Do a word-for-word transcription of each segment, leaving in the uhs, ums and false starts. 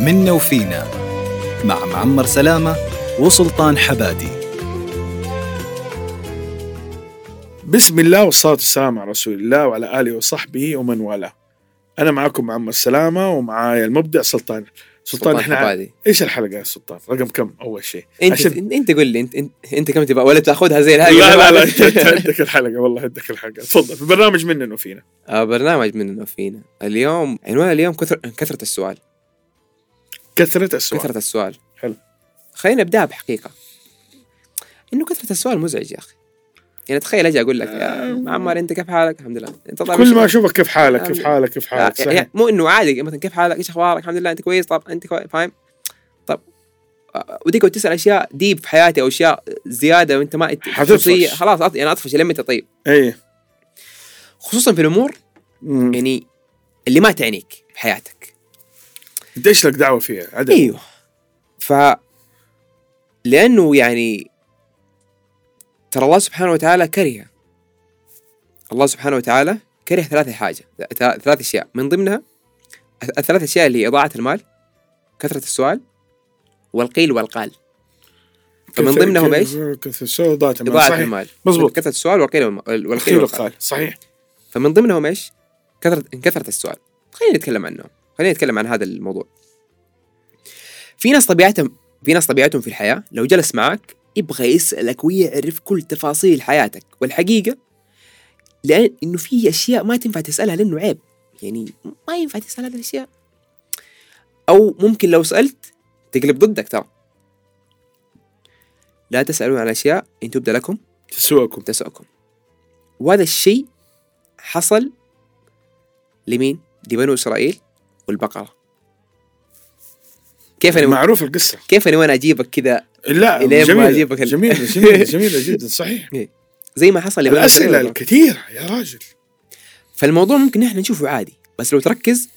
منّا وفينا مع معمر سلامة وسلطان حبادي. بسم الله والصلاة والسلام على رسول الله وعلى آله وصحبه ومن والاه. أنا معكم معمر سلامة ومعايا المبدع سلطان سلطان إحنا حبادي. إيش الحلقة يا سلطان؟ رقم كم أول شيء؟ أنت عشان... أنت قل لي أنت أنت كم تبغى ولا تأخذها زي هذه؟ لا لا لا أنت عندك الحلقة والله عندك الحلقة. تفضل في برنامج منّا وفينا. آه برنامج منّا وفينا اليوم عنوان اليوم كثر كثرة السؤال. كثرة السؤال. كثرة السؤال. حلو. خلينا نبدأ بحقيقة إنه كثرة السؤال مزعج يا أخي. يعني تخيل أجي أقول لك يا معمر أنت كيف حالك؟ الحمد لله. أنت طبعا كل ما أشوفك كيف حالك كيف حالك كيف حالك. يعني يعني مو إنه عادي مثلا كيف حالك إيش أخبارك الحمد لله أنت كويس طب أنت كويس فاهم طب وديك وتسأل أشياء ديب في حياتي أو أشياء زيادة وأنت ما حتفصل خلاص أط يعني أطفش لمتى طيب. إيه. خصوصا في الأمور مم. يعني اللي ما تعنيك في حياتك. أنت إيش لك دعوة فيها؟ عدل. أيوه. ف لأنه يعني ترى الله سبحانه وتعالى كره الله سبحانه وتعالى كره ثلاثة حاجة ثلاث أشياء من ضمنها الثلاث أشياء اللي هي إضاعة المال كثرة السؤال والقيل والقال. فمن ضمنهم إيش؟ كثرة السؤال وإضاعة المال. المال. مظبوط. كثرة السؤال والقيل والقيل, والقيل والقال. صحيح. فمن ضمنهم إيش؟ كثرة كثرة السؤال. خلينا نتكلم عنه خلينا نتكلم عن هذا الموضوع. في ناس طبيعتهم في ناس طبيعتهم في الحياة لو جلس معك يبغى يسألك ويعرف كل تفاصيل حياتك والحقيقة لأنه في أشياء ما تنفع تسألها لأنه عيب يعني ما ينفع تسأل هذه الأشياء أو ممكن لو سألت تقلب ضدك. ترى لا تسألون عن أشياء إن تبدأ لكم تسوأكم تسوأكم وهذا الشيء حصل لمين؟ لبنو إسرائيل والبقرة. كيف أنا معروف القصة كيف أنا وأنا أجيبك كذا لا جميل جميل جميل جميل جدا صحيح زي ما حصل الأسئلة الكثيرة يا راجل. فالموضوع ممكن نحن نشوفه عادي بس لو تركز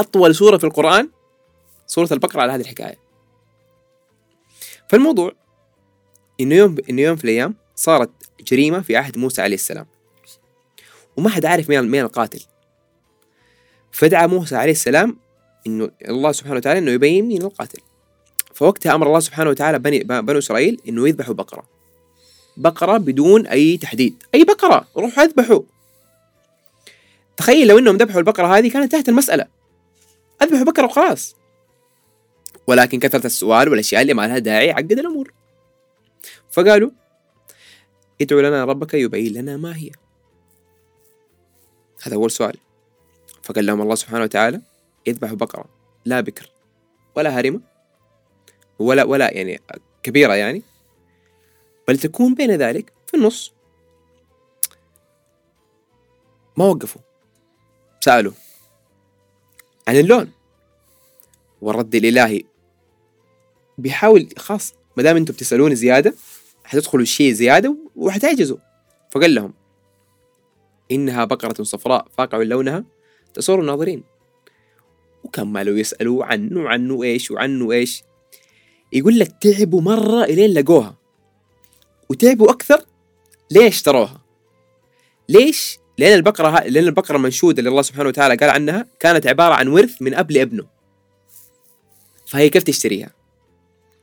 أطول سورة في القرآن سورة البقرة على هذه الحكاية. فالموضوع إنه يوم إنه يوم في الأيام صارت جريمة في عهد موسى عليه السلام وما حد عارف مين مين القاتل. فدعا موسى عليه السلام إنه الله سبحانه وتعالى إنه يبين مين القاتل. فوقتها أمر الله سبحانه وتعالى بني بنو إسرائيل إنه يذبحوا بقرة بقرة بدون أي تحديد أي بقرة روحوا أذبحوا. تخيل لو إنهم ذبحوا البقرة هذه كانت تحت المسألة أذبحوا بقرة وخلاص. ولكن كثرة السؤال والأشياء اللي ما لها داعي عقد الأمور. فقالوا ادعوا لنا ربك يبين لنا ما هي. هذا أول سؤال. فقال لهم الله سبحانه وتعالى يذبحوا بقرة لا بكر ولا هرمة ولا ولا يعني كبيرة يعني بل تكون بين ذلك في النص. ما وقفوا سألوا عن اللون والرد الإلهي بيحاول خاص ما دام أنتم بتسألون زيادة حتدخلوا شيء زيادة وحتعجزوا. فقال لهم إنها بقرة صفراء فاقع لونها تسر الناظرين. وكملوا يسألوا عنه وعنه إيش وعنه إيش. يقول لك تعبوا مرة إلين لقوها وتعبوا أكثر ليش تروها ليش؟ لأن البقرة لأن البقرة منشودة اللي الله سبحانه وتعالى قال عنها كانت عبارة عن ورث من أب لابنه فهي كيف تشتريها؟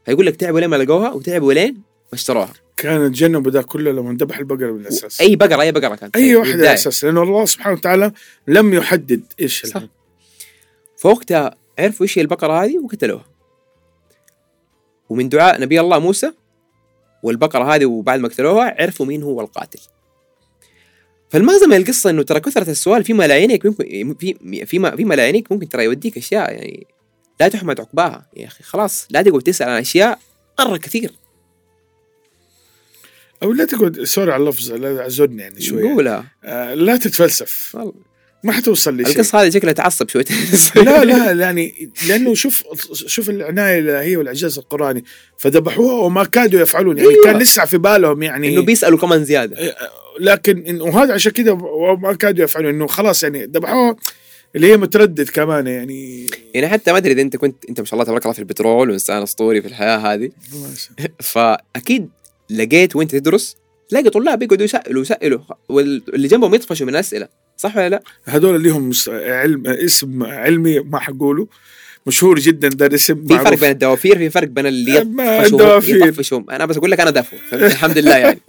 فيقول لك تعبوا لين ما لقوها وتعبوا لين ما اشتروها. كانت جنة بدا كله لما ذبح البقرة بالأساس أي بقرة أي بقرة كانت أي واحدة بالأساس لأن الله سبحانه وتعالى لم يحدد إيش. فوقتها عرفوا إيش هي البقرة هذه وقتلوها. ومن دعاء نبي الله موسى والبقرة هذه وبعد ما قتلوها عرفوا مين هو القاتل. فالمغزى من القصة إنه ترى كثرة السؤال فيما لا يعنيك ممكن في فيما فيما لا يعنيك ممكن ترى يوديك أشياء يعني لا تحمد عقباها يا أخي. خلاص لا تقعد تسأل عن أشياء مرة كثير أو لا تقعد سوري على اللفظ لا أعذرني يعني شوية قولها آه لا تتفلسف والله. ما حتوصل لشيء. القصة هذه شكلها تعصب شوية. لا لا يعني لأنه شوف شوف العناية الإلهية والإعجاز القرآني فذبحوها وما كادوا يفعلون يعني أيوة. كان لسه في بالهم يعني إنه بيسألوا كمان زيادة لكن وهذا عشان كده وما كادوا يفعلون إنه خلاص يعني ذبحوها اللي هي متردد كمان يعني يعني حتى ما أدري إذا أنت كنت أنت ما شاء الله تبارك الله في البترول وإنسان أسطوري في الحياة هذه فأكيد لقيت وأنت تدرس تلاقي طلاب يقعدوا يسألوا يسألوا واللي جنبهم يطفشوا من الأسئلة صح ولا لا؟ هذول ليهم علم، اسم علمي ما حقوله مشهور جدا، ده اسم في معروف. فرق بين الدوافير، في فرق بين اللي يطفشهم. انا بس اقول لك انا دافور الحمد لله يعني.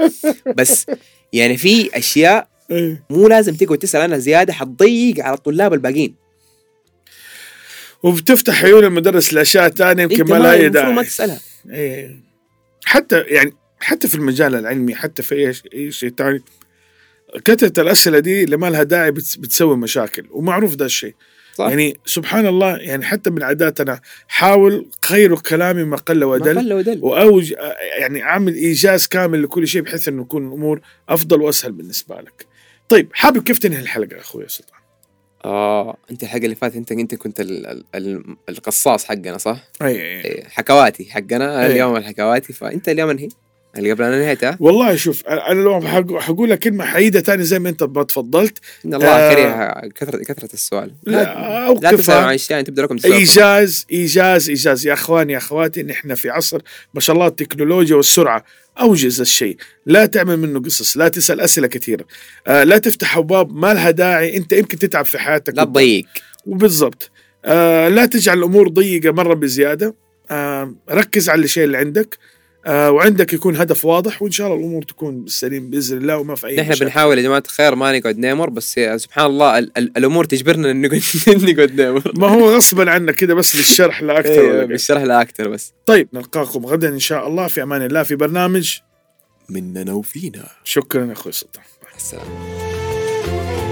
بس يعني في اشياء مو لازم تقعد تسال عنها زياده، حتضيق على الطلاب الباقيين وبتفتح عيون المدرس لاشياء ثانيه يمكن ما لا يدعي ما تسالها. ايه حتى يعني حتى في المجال العلمي، حتى في اي شيء ثاني، كثرة الأسئلة دي لما لها داعي بتسوي مشاكل، ومعروف ده الشيء يعني. سبحان الله يعني حتى من عاداتنا، حاول خير كلامي ما قل ودل، وأوج يعني عامل إيجاز كامل لكل شيء بحيث أنه يكون الأمور أفضل وأسهل بالنسبة لك. طيب حابب كيف تنهي الحلقة أخوي سلطان؟ آه أنت الحلقة اللي فاتت أنت أنت كنت ال ال القصاص حقنا صح؟ أي حكواتي حقنا اليوم، الحكواتي. فأنت اليوم انهي اللي قبل أنا نهيتها. والله شوف أنا لو حقول لك كلمة حيدة تاني زي ما أنت تفضلت، إن الله آه كريها كثرة كثرة السؤال. لا أو كفاية يعني تبدأ لكم إيجاز إيجاز إيجاز يا إخواني يا أخواتي، إن إحنا في عصر ما شاء الله التكنولوجيا والسرعة أوجز الشيء. لا تعمل منه قصص، لا تسأل أسئلة كثيرة، آه لا تفتح أبواب ما لها داعي، أنت يمكن تتعب في حياتك. لا ضيق وبالضبط، آه لا تجعل الأمور ضيقة مرة بزيادة، آه ركز على الشيء اللي عندك، آه وعندك يكون هدف واضح، وإن شاء الله الأمور تكون سليم بإذن الله وما في أي مشكلة. نحن بنحاول يا جماعة الخير ما نقعد نامر، بس سبحان الله ال- ال- الأمور تجبرنا إن نقعد نامر. ما هو غصبا عنا كده، بس بالشرح لا أكثر. أيوة بالشرح لا أكثر بس. طيب نلقاكم غدا إن شاء الله في أمان الله في برنامج منّا وفينا. شكرا أخوي سلطان، السلام.